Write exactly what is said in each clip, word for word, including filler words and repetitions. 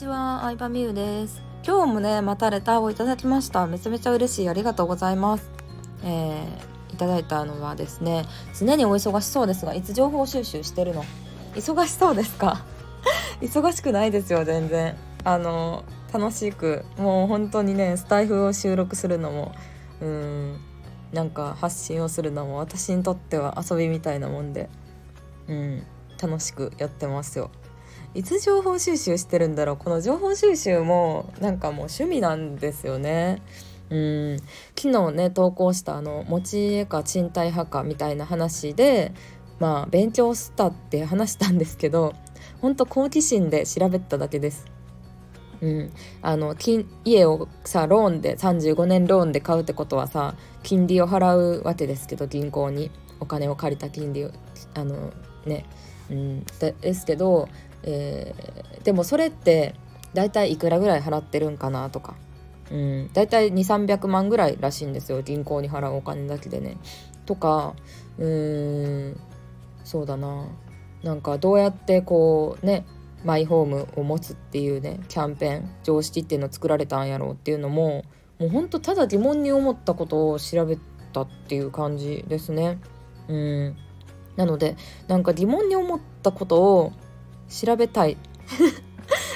ちは、相葉美優です。今日もね、またレターをいただきました。めちゃめちゃ嬉しい、ありがとうございます。えー、いただいたのはですね、常にお忙しそうですがいつ情報収集してるの？忙しそうですか？忙しくないですよ、全然。あの楽しく、もう本当にね、スタイフを収録するのもうーんなんか発信をするのも私にとっては遊びみたいなもんで、うん、楽しくやってますよ。いつ情報収集してるんだろう。この情報収集もなんかもう趣味なんですよね。うん、昨日ね投稿したあの持ち家か賃貸派かみたいな話で、まあ勉強したって話したんですけど、本当好奇心で調べただけです。うん、あの金家をさローンでさんじゅうごねんローンで買うってことはさ、金利を払うわけですけど、銀行にお金を借りた金利をあのね、うん、で, ですけど、えー、でもそれってだいたいいくらぐらい払ってるんかなとか、うん、だいたいにせんさんびゃくまんぐらいらしいんですよ、銀行に払うお金だけでね。とかうーんそうだな、なんかどうやってこうねマイホームを持つっていうねキャンペーン常識っていうのを作られたんやろうっていうのも、もうほんとただ疑問に思ったことを調べたっていう感じですね。うんなのでなんか疑問に思ったことを調べたい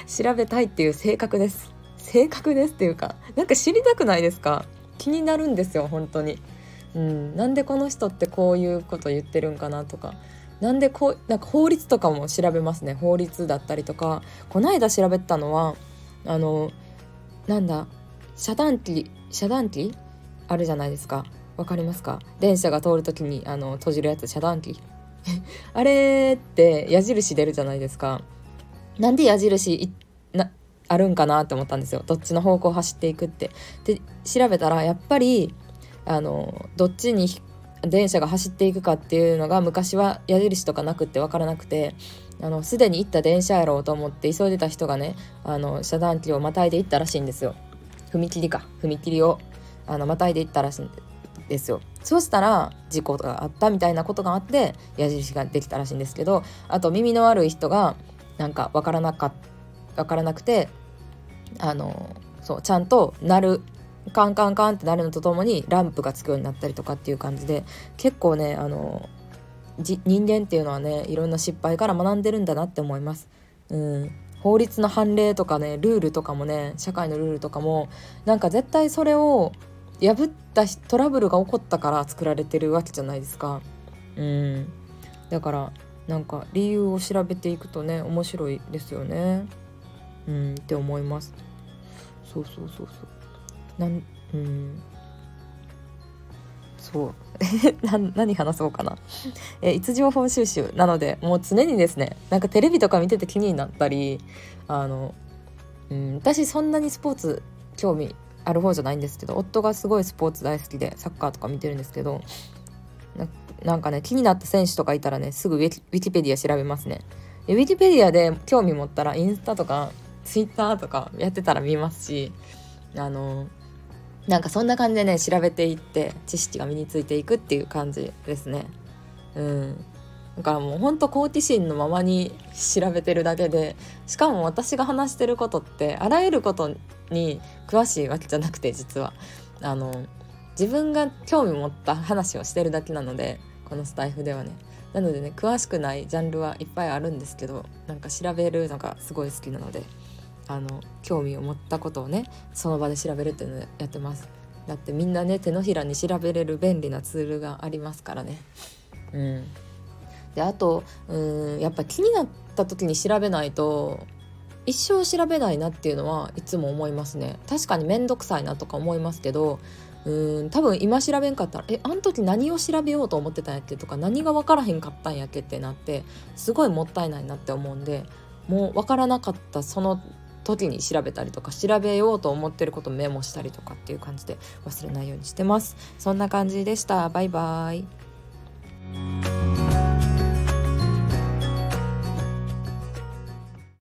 調べたいっていう性格です。性格ですっていうか、なんか知りたくないですか？気になるんですよ本当に。うん、なんでこの人ってこういうこと言ってるんかなとか、なんでこうなんか法律とかも調べますね。法律だったりとか、この間調べたのはあのなんだ遮断機遮断機あるじゃないですか、わかりますか？電車が通るときにあの閉じるやつ、遮断機あれって矢印出るじゃないですか。なんで矢印なあるんかなって思ったんですよ、どっちの方向走っていくって。で調べたらやっぱりあのどっちに電車が走っていくかっていうのが昔は矢印とかなくって分からなくて、あのすでに行った電車やろうと思って急いでた人がね、あの遮断機をまたいで行ったらしいんですよ。踏切か踏切をあのまたいで行ったらしいんですよ。そうしたら事故があったみたいなことがあって矢印ができたらしいんですけど、あと耳の悪い人がなんか分からなか分からなくて、あのそうちゃんと鳴るカンカンカンってなるのとともにランプがつくようになったりとかっていう感じで、結構ねあのじ人間っていうのはねいろんな失敗から学んでるんだなって思います。うん、法律の判例とかね、ルールとかもね、社会のルールとかもなんか絶対それを破ったトラブルが起こったから作られてるわけじゃないですか。うん、だからなんか理由を調べていくとね面白いですよね、うん、って思います。そうそうそうそうなんうんそうな何話そうかなえいつ情報収集なので、もう常にですね、なんかテレビとか見てて気になったり、あの、うん、私そんなにスポーツ興味ある方じゃないんですけど、夫がすごいスポーツ大好きでサッカーとか見てるんですけど、 な, なんかね気になった選手とかいたらねすぐウィキ、ウィキペディア調べますね。ウィキペディアで興味持ったらインスタとかツイッターとかやってたら見ますし、あのなんかそんな感じでね調べていって知識が身についていくっていう感じですね。うん、だからもうほんと好奇心のままに調べてるだけで、しかも私が話してることってあらゆることに詳しいわけじゃなくて、実はあの自分が興味持った話をしてるだけなので、このスタイフではね。なのでね詳しくないジャンルはいっぱいあるんですけど、なんか調べるのがすごい好きなので。あの興味を持ったことをねその場で調べるっていうのをやってます。だってみんなね手のひらに調べれる便利なツールがありますからね。うん、であとうんやっぱ気になった時に調べないと一生調べないなっていうのはいつも思いますね。確かに面倒くさいなとか思いますけど、うん多分今調べんかったらえあの時何を調べようと思ってたんやっけとか、何が分からへんかったんやっけってなってすごいもったいないなって思うんで、もう分からなかったその時に調べたりとか、調べようと思ってることをメモしたりとかっていう感じで忘れないようにしてます。そんな感じでした。バイバイ。